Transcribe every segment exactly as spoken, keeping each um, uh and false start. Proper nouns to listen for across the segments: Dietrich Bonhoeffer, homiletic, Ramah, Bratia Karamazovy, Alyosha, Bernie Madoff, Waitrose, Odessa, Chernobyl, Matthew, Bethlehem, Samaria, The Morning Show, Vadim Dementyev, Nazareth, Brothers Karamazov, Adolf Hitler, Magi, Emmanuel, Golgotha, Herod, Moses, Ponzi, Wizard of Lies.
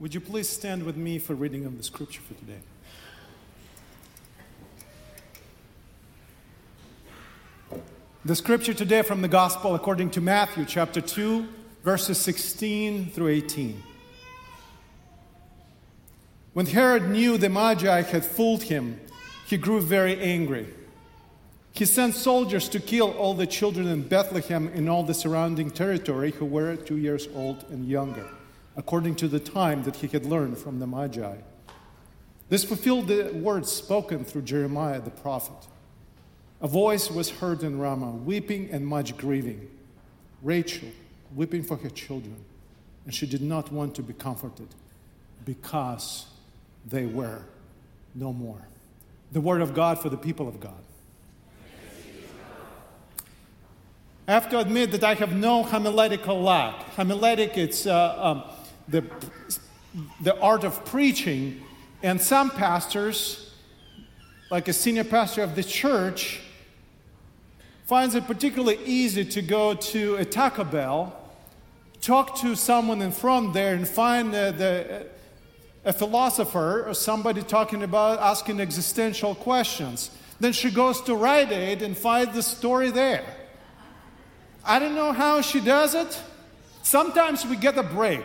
Would you please stand with me for reading of the scripture for today? The scripture today from the gospel according to Matthew chapter two, verses sixteen through eighteen. When Herod knew the Magi had fooled him, he grew very angry. He sent soldiers to kill all the children in Bethlehem and all the surrounding territory who were two years old and younger, according to the time that he had learned from the Magi. This fulfilled the words spoken through Jeremiah the prophet. A voice was heard in Ramah, weeping and much grieving. Rachel, weeping for her children, and she did not want to be comforted, because they were no more. The word of God for the people of God. I have to admit that I have no homiletical lack. Homiletic, it's uh, um, the, the art of preaching, and some pastors, like a senior pastor of the church, finds it particularly easy to go to a Taco Bell, talk to someone in front there, and find uh, the, a philosopher or somebody talking about asking existential questions. Then she goes to Rite Aid and finds the story there. I don't know how she does it. Sometimes we get a break.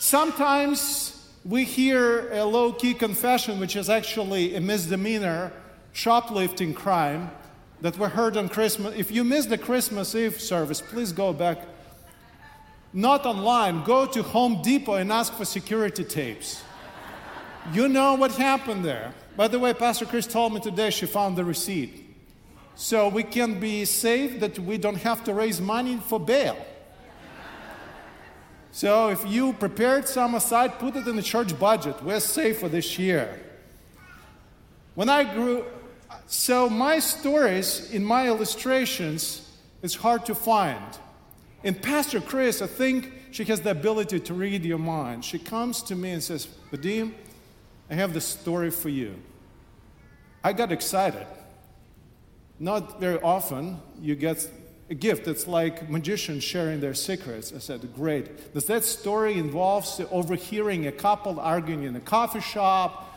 Sometimes we hear a low-key confession, which is actually a misdemeanor, shoplifting crime that we heard on Christmas. If you missed the Christmas Eve service, please go back. Not online. Go to Home Depot and ask for security tapes. You know what happened there. By the way, Pastor Chris told me today she found the receipt. So we can be safe that we don't have to raise money for bail. So if you prepared some aside, put it in the church budget. We're safe for this year. When I grew, so my stories in my illustrations is hard to find. And Pastor Chris, I think she has the ability to read your mind. She comes to me and says, Vadim, I have the story for you. I got excited. Not very often you get a gift that's like magicians sharing their secrets. I said, great. Does that story involve overhearing a couple arguing in a coffee shop?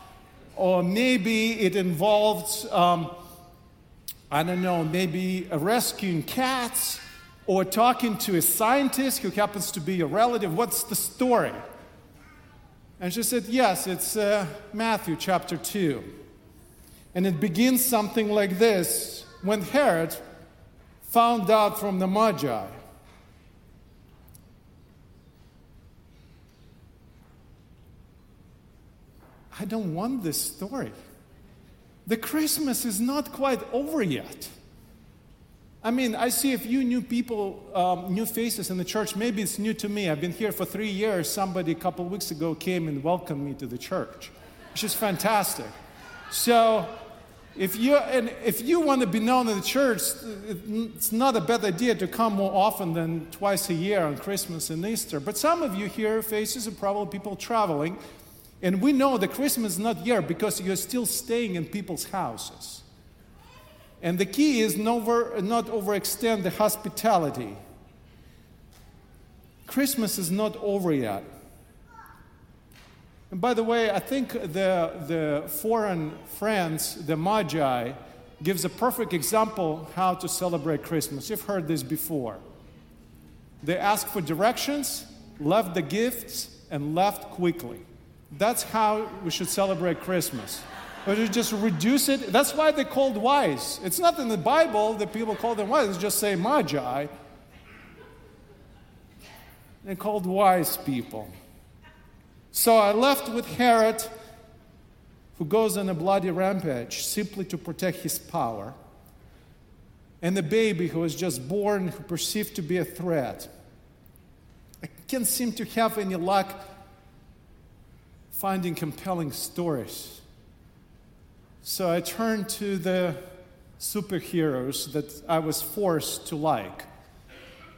Or maybe it involves, um, I don't know, maybe rescuing cats or talking to a scientist who happens to be a relative. What's the story? And she said, yes, it's uh, Matthew chapter two. And it begins something like this. When Herod found out from the Magi, I don't want this story. The Christmas is not quite over yet. I mean, I see a few new people, um, new faces in the church. Maybe it's new to me. I've been here for three years. Somebody a couple weeks ago came and welcomed me to the church, which is fantastic. So, If you and if you want to be known in the church, it's not a bad idea to come more often than twice a year on Christmas and Easter. But some of you here faces are probably people traveling, and we know that Christmas is not here because you're still staying in people's houses. And the key is not overextend the hospitality. Christmas is not over yet. And by the way, I think the, the foreign friends, the Magi, gives a perfect example how to celebrate Christmas. You've heard this before. They asked for directions, left the gifts, and left quickly. That's how we should celebrate Christmas. But you just reduce it. That's why they're called wise. It's not in the Bible that people call them wise. It's just say Magi. They're called wise people. So I left with Herod, who goes on a bloody rampage simply to protect his power, and the baby who was just born, who perceived to be a threat. I can't seem to have any luck finding compelling stories. So I turned to the superheroes that I was forced to like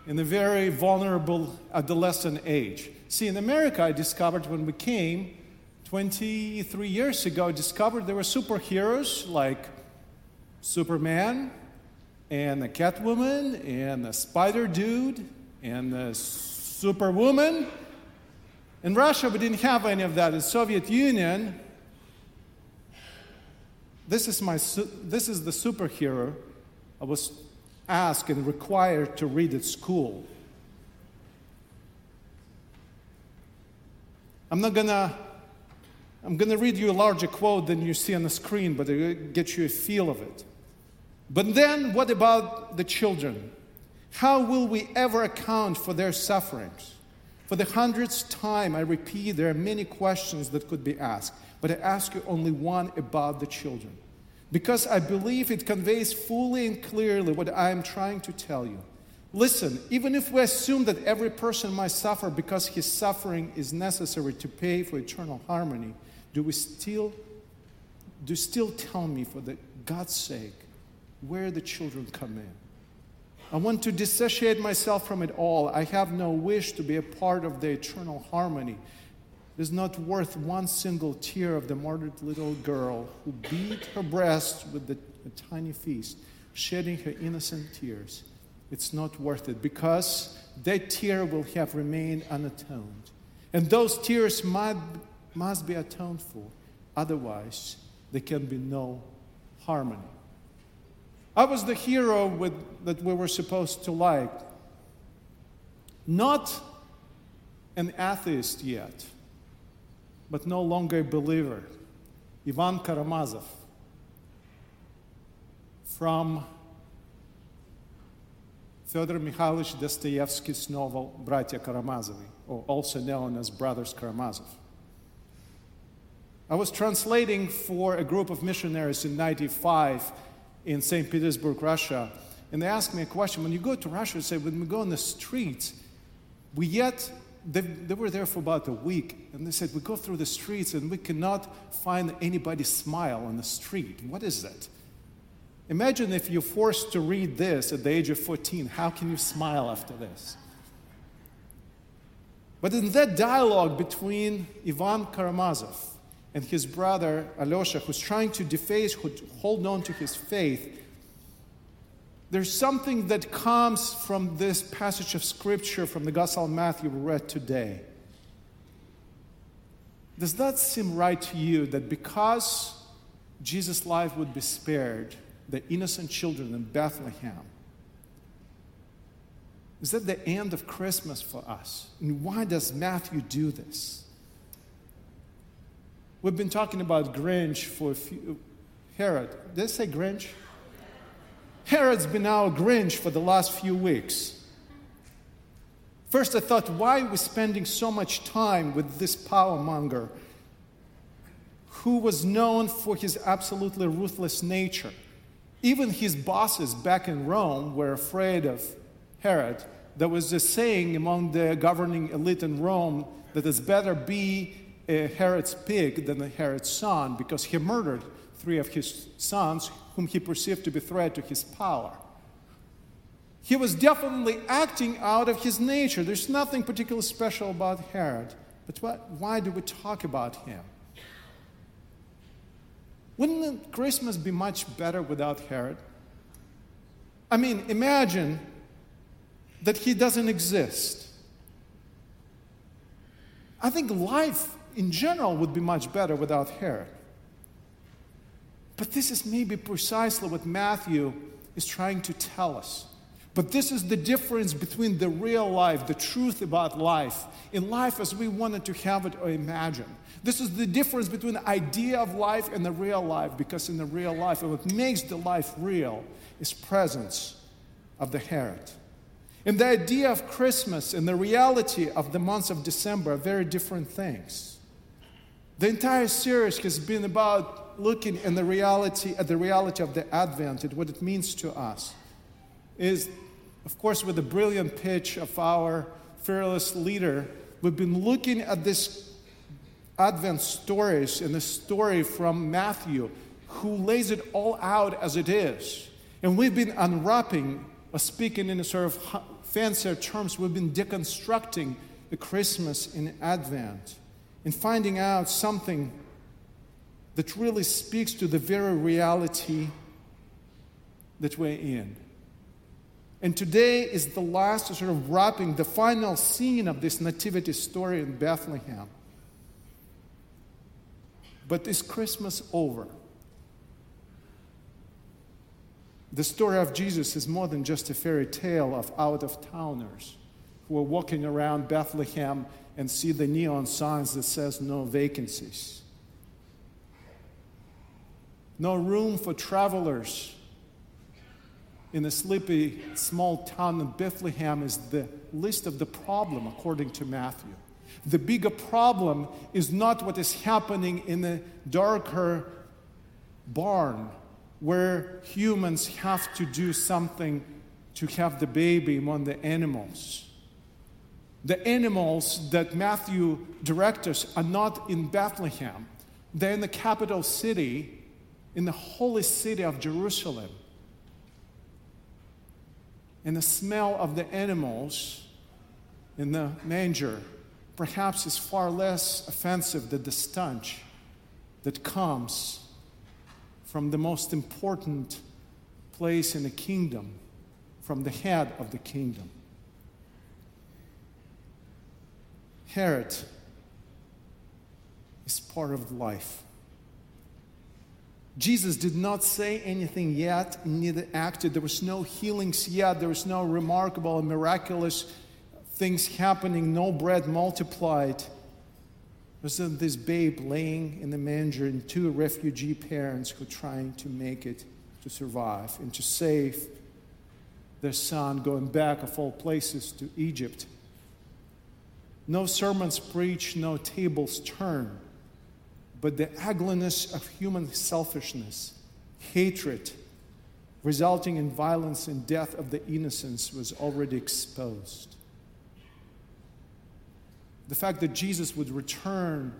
in a very vulnerable adolescent age. See, in America, I discovered when we came twenty-three years ago, I discovered there were superheroes like Superman and a Catwoman and a Spider Dude and a Superwoman In Russia, we didn't have any of that. In the Soviet Union, this is my su- this is the superhero I was asked and required to read at school. I'm not gonna I'm gonna read you a larger quote than you see on the screen, but it'll get you a feel of it. But then, what about the children? How will we ever account for their sufferings? For the hundredth time, I repeat, there are many questions that could be asked, but I ask you only one about the children, because I believe it conveys fully and clearly what I am trying to tell you. Listen, even if we assume that every person might suffer because his suffering is necessary to pay for eternal harmony, do we still, do you still tell me, for the God's sake, where the children come in? I want to dissociate myself from it all. I have no wish to be a part of the eternal harmony. It is not worth one single tear of the martyred little girl who beat her breast with the, a tiny fist, shedding her innocent tears. It's not worth it, because that tear will have remained unatoned. And those tears might, must be atoned for. Otherwise, there can be no harmony. I was the hero with, that we were supposed to like. Not an atheist yet, but no longer a believer. Ivan Karamazov from Fyodor Mikhailovich Dostoevsky's novel Bratia Karamazovy, or also known as Brothers Karamazov. I was translating for a group of missionaries in ninety-five in Saint Petersburg, Russia, and they asked me a question. When you go to Russia, they say, when we go on the streets, we yet, they, they were there for about a week, and they said, we go through the streets and we cannot find anybody smile on the street. What is that? Imagine if you're forced to read this at the age of fourteen, how can you smile after this? But in that dialogue between Ivan Karamazov and his brother Alyosha, who's trying to deface, who hold on to his faith, there's something that comes from this passage of scripture from the Gospel of Matthew we read today. Does that seem right to you, that because Jesus' life would be spared, the innocent children in Bethlehem? Is that the end of Christmas for us? And why does Matthew do this? We've been talking about Grinch for a few... Herod. Did I say Grinch? Herod's been our Grinch for the last few weeks. First I thought, why are we spending so much time with this power monger who was known for his absolutely ruthless nature? Even his bosses back in Rome were afraid of Herod. There was a saying among the governing elite in Rome that it's better be a Herod's pig than a Herod's son, because he murdered three of his sons whom he perceived to be a threat to his power. He was definitely acting out of his nature. There's nothing particularly special about Herod, but what, why do we talk about him? Wouldn't Christmas be much better without Herod? I mean, imagine that he doesn't exist. I think life in general would be much better without Herod. But this is maybe precisely what Matthew is trying to tell us. But this is the difference between the real life, the truth about life, in life as we wanted to have it or imagine. This is the difference between the idea of life and the real life, because in the real life, what makes the life real is presence of the Herod. And the idea of Christmas and the reality of the month of December are very different things. The entire series has been about looking in the reality at the reality of the Advent and what it means to us. It is, of course, with the brilliant pitch of our fearless leader, we've been looking at this Advent stories and the story from Matthew, who lays it all out as it is. And we've been unwrapping, or speaking in a sort of fancier terms, we've been deconstructing the Christmas in Advent and finding out something that really speaks to the very reality that we're in. And today is the last sort of wrapping, the final scene of this nativity story in Bethlehem. But is Christmas over? The story of Jesus is more than just a fairy tale of out-of-towners who are walking around Bethlehem and see the neon signs that says no vacancies. No room for travelers. In a sleepy small town in Bethlehem is the list of the problem according to Matthew. The bigger problem is not what is happening in the darker barn where humans have to do something to have the baby among the animals. The animals that Matthew directs us are not in Bethlehem. They're in the capital city, in the holy city of Jerusalem. And the smell of the animals in the manger perhaps is far less offensive than the stench that comes from the most important place in the kingdom, from the head of the kingdom. Herod is part of life. Jesus did not say anything yet, neither acted. There was no healings yet. There was no remarkable and miraculous things happening, no bread multiplied. There's this babe laying in the manger and two refugee parents who are trying to make it, to survive and to save their son, going back of all places to Egypt. No sermons preached, no tables turned, but the ugliness of human selfishness, hatred, resulting in violence and death of the innocents was already exposed. The fact that Jesus would return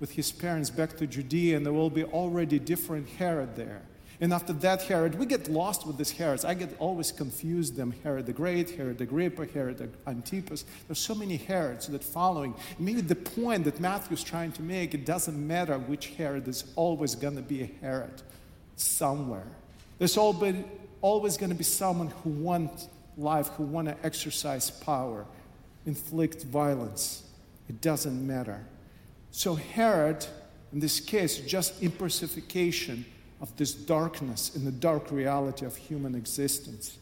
with his parents back to Judea and there will be already different Herod there. And after that Herod, we get lost with these Herods. I get always confused them, Herod the Great, Herod Agrippa, Herod Antipas. There's so many Herods that following. Maybe the point that Matthew's trying to make, it doesn't matter which Herod, there's always going to be a Herod somewhere. There's always going to be someone who wants life, who wants to exercise power, inflict violence. It doesn't matter. So Herod, in this case, just impersonification of this darkness and the dark reality of human existence.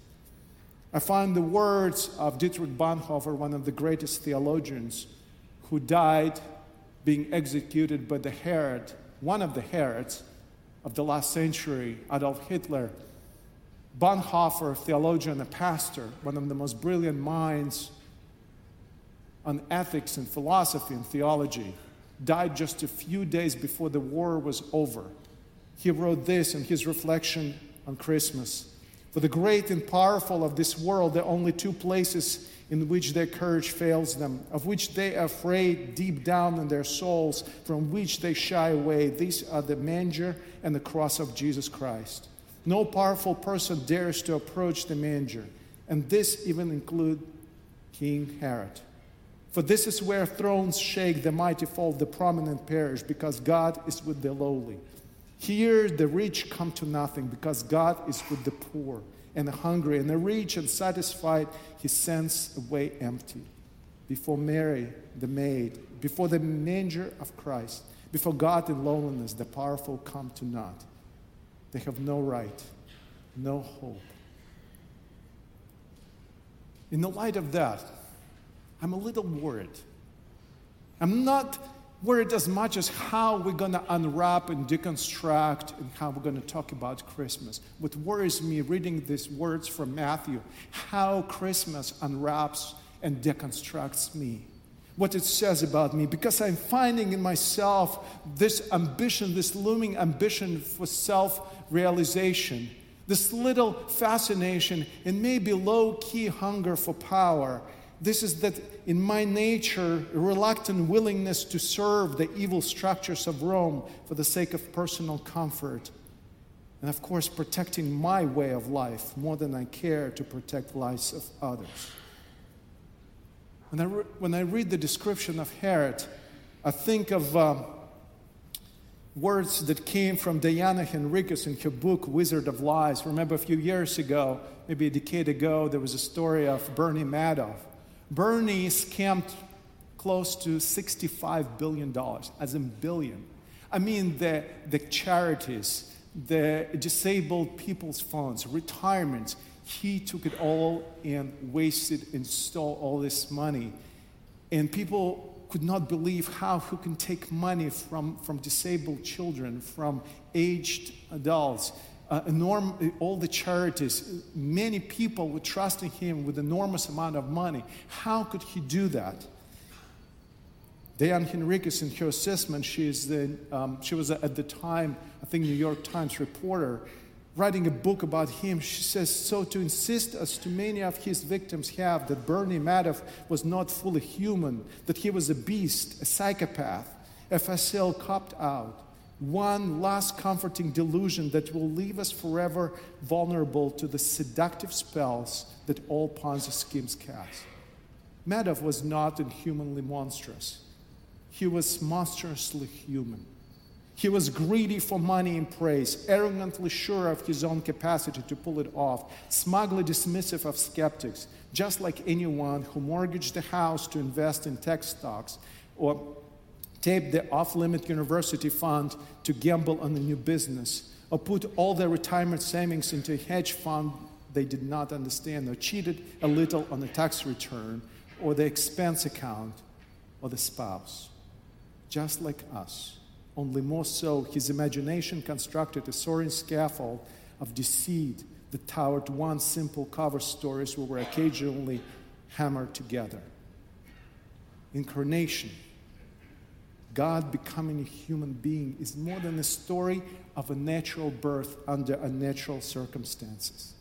I find the words of Dietrich Bonhoeffer, one of the greatest theologians, who died being executed by the Herod, one of the Herods of the last century, Adolf Hitler. Bonhoeffer, theologian and pastor, one of the most brilliant minds on ethics and philosophy and theology, died just a few days before the war was over. He wrote this in his reflection on Christmas. For the great and powerful of this world, there are only two places in which their courage fails them, of which they are afraid deep down in their souls, from which they shy away. These are the manger and the cross of Jesus Christ. No powerful person dares to approach the manger, and this even includes King Herod. For this is where thrones shake, the mighty fall, the prominent perish, because God is with the lowly. Here the rich come to nothing, because God is with the poor and the hungry, and the rich and satisfied he sends away empty. Before Mary, the maid, before the manger of Christ, before God in loneliness, the powerful come to naught. They have no right, no hope. In the light of that, I'm a little worried. I'm not worried as much as how we're going to unwrap and deconstruct and how we're going to talk about Christmas. What worries me reading these words from Matthew, how Christmas unwraps and deconstructs me, what it says about me, because I'm finding in myself this ambition, this looming ambition for self-realization, this little fascination and maybe low-key hunger for power. This is that in my nature, reluctant willingness to serve the evil structures of Rome for the sake of personal comfort. And of course, protecting my way of life more than I care to protect lives of others. When I, re- when I read the description of Herod, I think of um, words that came from Diana Henriques in her book, Wizard of Lies. Remember a few years ago, maybe a decade ago, there was a story of Bernie Madoff. Bernie scammed close to sixty-five billion dollars, as in billion. I mean, the, the charities, the disabled people's funds, retirements. He took it all and wasted and stole all this money. And people could not believe how who can take money from, from disabled children, from aged adults. Uh, enorm- all the charities, many people were trusting him with enormous amount of money. How could he do that? Diane Henriques, in her assessment, she, is the, um, she was at the time, I think, New York Times reporter, writing a book about him. She says, so to insist, as too many of his victims have, that Bernie Madoff was not fully human, that he was a beast, a psychopath, F S L copped out, one last comforting delusion that will leave us forever vulnerable to the seductive spells that all Ponzi schemes cast. Madoff was not inhumanly monstrous. He was monstrously human. He was greedy for money and praise, arrogantly sure of his own capacity to pull it off, smugly dismissive of skeptics, just like anyone who mortgaged the house to invest in tech stocks or taped the off-limit university fund to gamble on a new business or put all their retirement savings into a hedge fund they did not understand or cheated a little on the tax return or the expense account or the spouse, just like us. Only more so, his imagination constructed a soaring scaffold of deceit that towered one simple cover stories we were occasionally hammered together. Incarnation, God becoming a human being, is more than a story of a natural birth under unnatural circumstances,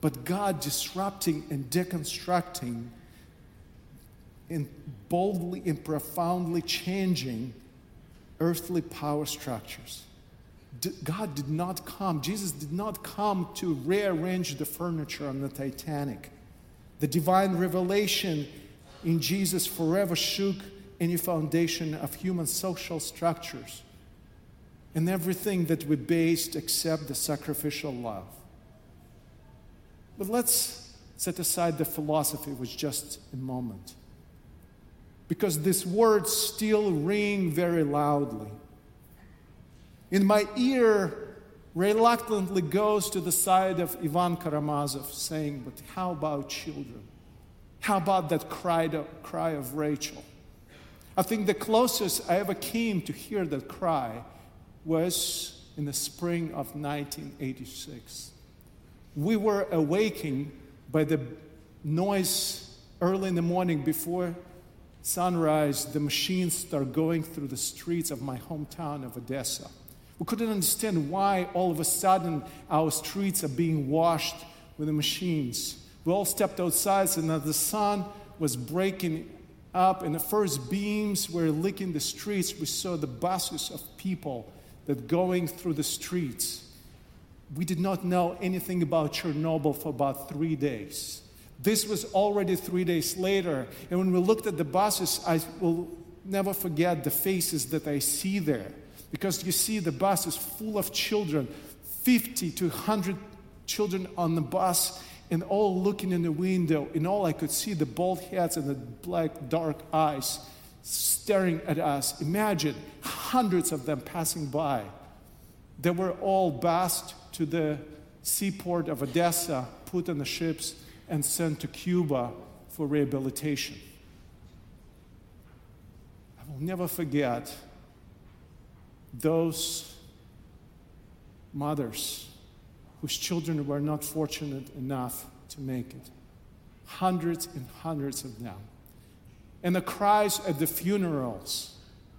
but God disrupting and deconstructing and boldly and profoundly changing earthly power structures. God did not come, Jesus did not come to rearrange the furniture on the Titanic. The divine revelation in Jesus forever shook any foundation of human social structures and everything that we based except the sacrificial love. But let's set aside the philosophy for just a moment, because these words still ring very loudly. In my ear, reluctantly goes to the side of Ivan Karamazov, saying, but how about children? How about that cry, to, cry of Rachel? I think the closest I ever came to hear that cry was in the spring of nineteen eighty-six. We were awakened by the noise early in the morning before sunrise, the machines start going through the streets of my hometown of Odessa. We couldn't understand why all of a sudden our streets are being washed with the machines. We all stepped outside, and as the sun was breaking up and the first beams were licking the streets, we saw the buses of people that going through the streets. We did not know anything about Chernobyl for about three days. This was already three days later, and when we looked at the buses, I will never forget the faces that I see there, because you see the bus is full of children, fifty to one hundred children on the bus, and all looking in the window, and all I could see the bald heads and the black, dark eyes staring at us. Imagine hundreds of them passing by. They were all bused to the seaport of Odessa, put on the ships, and sent to Cuba for rehabilitation. I will never forget those mothers whose children were not fortunate enough to make it. Hundreds and hundreds of them. And the cries at the funerals,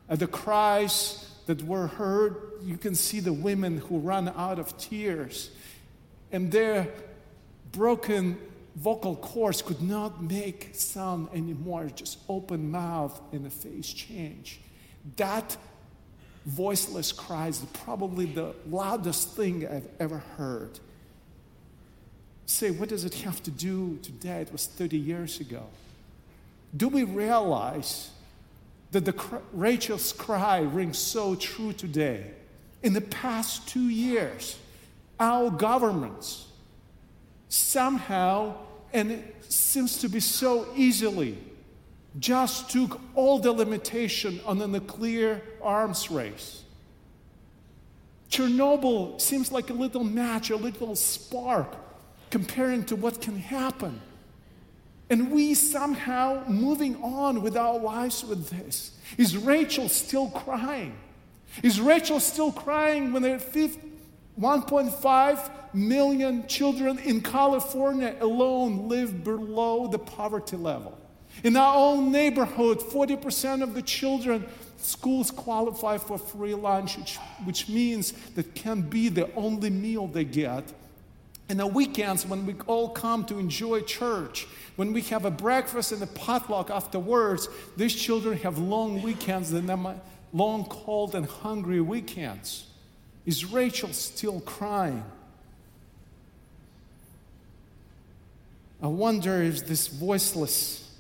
at the cries that were heard, you can see the women who run out of tears, and their broken vocal cords could not make sound anymore, just open mouth and a face change. That voiceless cry is probably the loudest thing I've ever heard. Say, what does it have to do today? It was thirty years ago. Do we realize that the Rachel's cry rings so true today? in the past two years, our governments somehow, and it seems to be so easily, just took all the limitation on the nuclear arms race. Chernobyl seems like a little match, a little spark, comparing to what can happen. And we somehow moving on with our lives with this. Is Rachel still crying? Is Rachel still crying when there are one point five million children in California alone live below the poverty level? In our own neighborhood, forty percent of the children schools qualify for free lunch, which, which means that can be the only meal they get. And the weekends, when we all come to enjoy church, when we have a breakfast and a potluck afterwards, these children have long weekends and long, cold, and hungry weekends. Is Rachel still crying? I wonder if this voiceless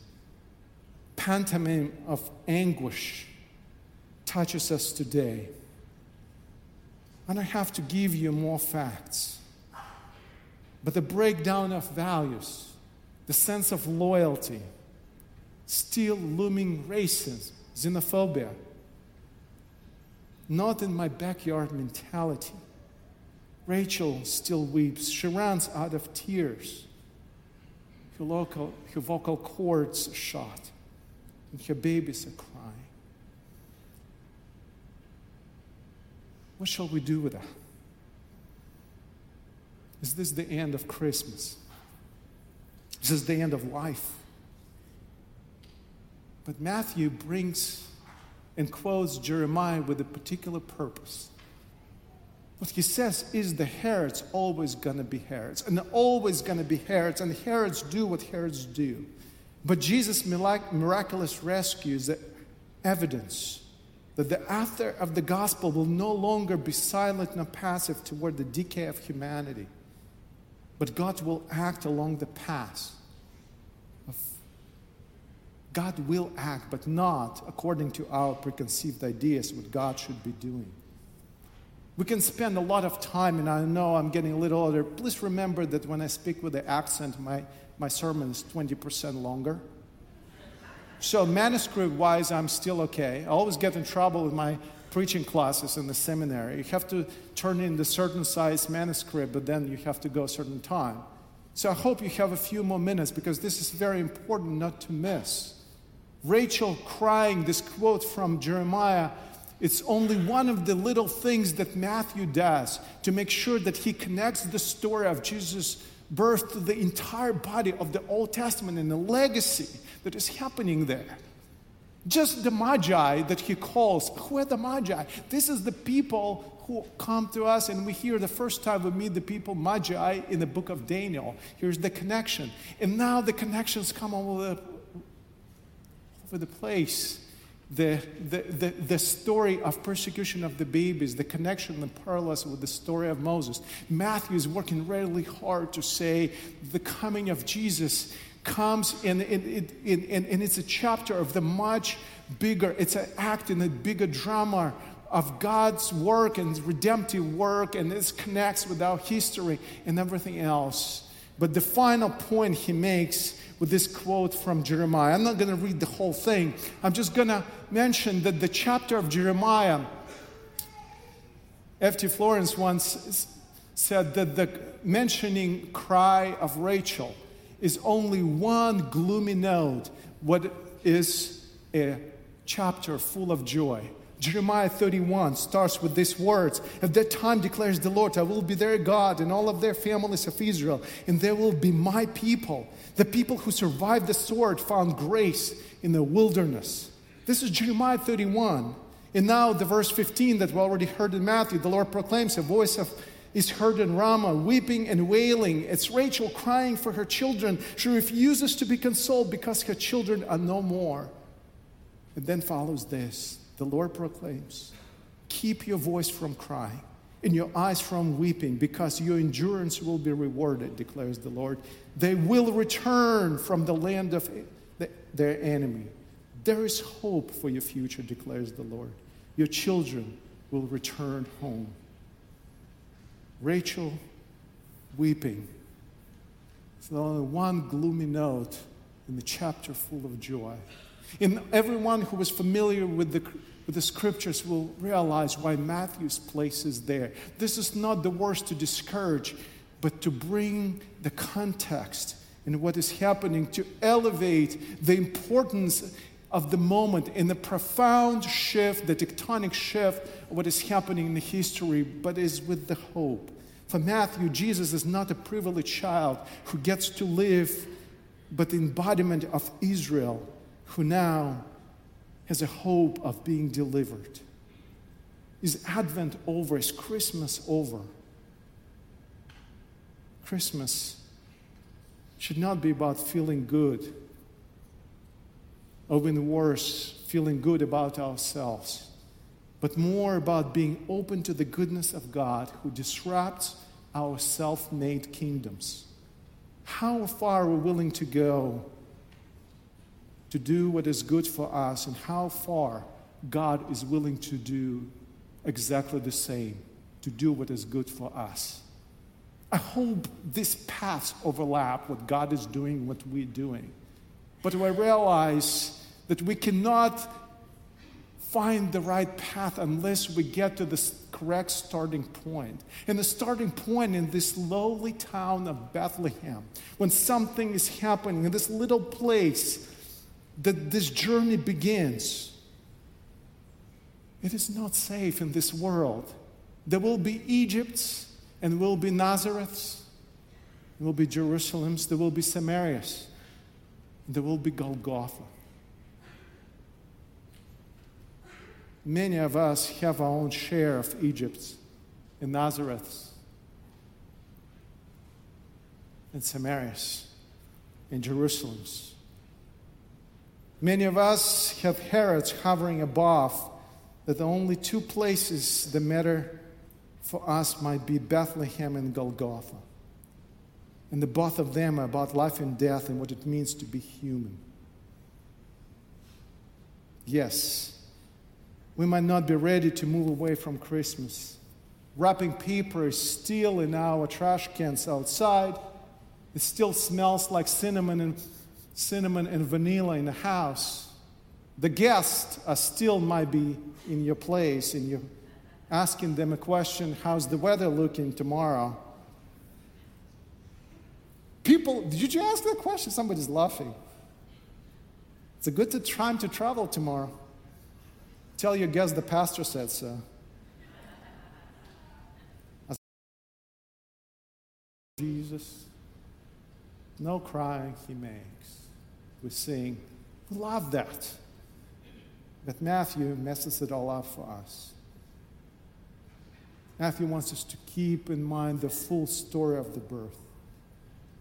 pantomime of anguish touches us today. I don't have to give you more facts, but the breakdown of values, the sense of loyalty, still looming racism, xenophobia, not in my backyard mentality. Rachel still weeps. She runs out of tears. Her, local, her vocal cords are shot, and her babies are crying. What shall we do with that? Is this the end of Christmas? Is this the end of life? But Matthew brings and quotes Jeremiah with a particular purpose. What he says is the Herod's always going to be Herod's, and always going to be Herod's, and Herod's do what Herod's do. But Jesus' miraculous rescue is the evidence that the author of the gospel will no longer be silent nor passive toward the decay of humanity, but God will act along the path. Of God will act, but not according to our preconceived ideas what God should be doing. We can spend a lot of time, and I know I'm getting a little older. Please remember that when I speak with the accent, my, my sermon is twenty percent longer. So manuscript-wise, I'm still okay. I always get in trouble with my preaching classes in the seminary. You have to turn in the certain size manuscript, but then you have to go a certain time. So I hope you have a few more minutes, because this is very important not to miss. Rachel crying, this quote from Jeremiah, it's only one of the little things that Matthew does to make sure that he connects the story of Jesus' birth to the entire body of the Old Testament and the legacy that is happening there. Just the Magi that he calls. Who are the Magi? This is the people who come to us, and we hear the first time we meet the people Magi in the book of Daniel. Here's the connection. And now the connections come all over the, over the place. The, the, the, the story of persecution of the babies, the connection and parallels with the story of Moses. Matthew is working really hard to say the coming of Jesus comes, and it, it, and, and it's a chapter of the much bigger, it's an act in a bigger drama of God's work and redemptive work, and this connects with our history and everything else. But the final point he makes with this quote from Jeremiah, I'm not going to read the whole thing. I'm just going to mention that the chapter of Jeremiah, F T Florence once said that the mentioning cry of Rachel is only one gloomy note, what is a chapter full of joy. Jeremiah thirty-one starts with these words. At that time declares the Lord, I will be their God and all of their families of Israel, and they will be my people. The people who survived the sword found grace in the wilderness. This is Jeremiah thirty-one. And now the verse fifteen that we already heard in Matthew, the Lord proclaims a voice of is heard in Ramah, weeping and wailing. It's Rachel crying for her children. She refuses to be consoled because her children are no more. And then follows this. The Lord proclaims, keep your voice from crying and your eyes from weeping, because your endurance will be rewarded, declares the Lord. They will return from the land of the, their enemy. There is hope for your future, declares the Lord. Your children will return home. Rachel weeping. It's the only one gloomy note in the chapter full of joy. And everyone who is familiar with the, with the scriptures will realize why Matthew's place is there. This is not the verse to discourage, but to bring the context in what is happening, to elevate the importance of the moment in the profound shift, the tectonic shift of what is happening in the history, but is with the hope. For Matthew, Jesus is not a privileged child who gets to live, but the embodiment of Israel, who now has a hope of being delivered. Is Advent over? Is Christmas over? Christmas should not be about feeling good, or even worse, feeling good about ourselves, but more about being open to the goodness of God who disrupts our self-made kingdoms. How far are we willing to go to do what is good for us, and how far God is willing to do exactly the same, to do what is good for us. I hope these paths overlap, what God is doing, what we're doing. But I realize that we cannot find the right path unless we get to the correct starting point. And the starting point in this lowly town of Bethlehem, when something is happening in this little place, that this journey begins. It is not safe in this world. There will be Egypts, and will be Nazareths, there will be Jerusalems, there will be Samarias, there will be Golgotha. Many of us have our own share of Egypts and Nazareths and Samarias and Jerusalems. Many of us have Herods hovering above, that the only two places that matter for us might be Bethlehem and Golgotha. And the both of them are about life and death and what it means to be human. Yes, we might not be ready to move away from Christmas. Wrapping paper is still in our trash cans outside. It still smells like cinnamon and cinnamon and vanilla in the house. The guests are still might be in your place, in your asking them a question, how's the weather looking tomorrow? People, did you ask that question? Somebody's laughing. It's a good time to travel tomorrow. Tell your guests the pastor said so. Jesus, no crying he makes. We sing. We love that. But Matthew messes it all up for us. Matthew wants us to keep in mind the full story of the birth,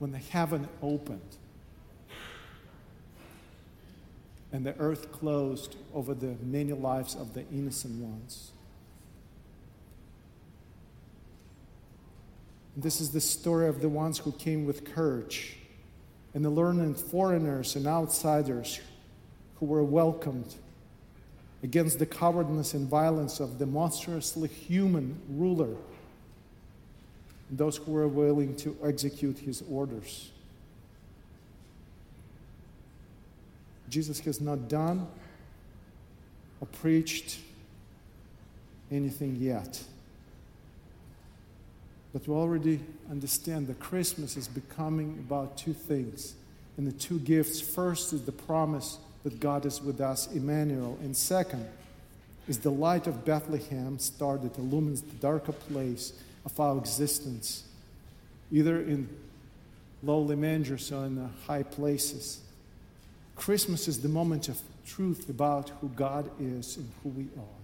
when the heaven opened and the earth closed over the many lives of the innocent ones. And this is the story of the ones who came with courage, and the learned foreigners and outsiders who were welcomed against the cowardness and violence of the monstrously human ruler, and those who were willing to execute his orders. Jesus has not done or preached anything yet. But we already understand that Christmas is becoming about two things, and the two gifts. First is the promise that God is with us, Emmanuel. And second is the light of Bethlehem's star that illumines the darker place of our existence, either in lowly mangers or in the high places. Christmas is the moment of truth about who God is and who we are.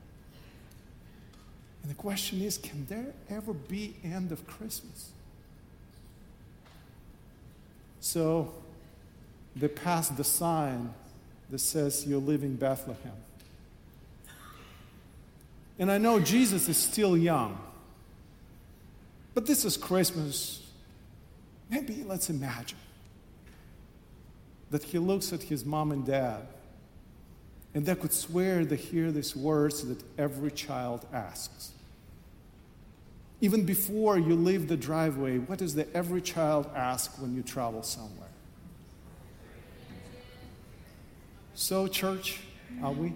And the question is, can there ever be an end of Christmas? So they passed the sign that says, you're leaving Bethlehem. And I know Jesus is still young, but this is Christmas. Maybe let's imagine that he looks at his mom and dad and they could swear they hear these words that every child asks. Even before you leave the driveway, what is that every child asks when you travel somewhere? So, church, are we?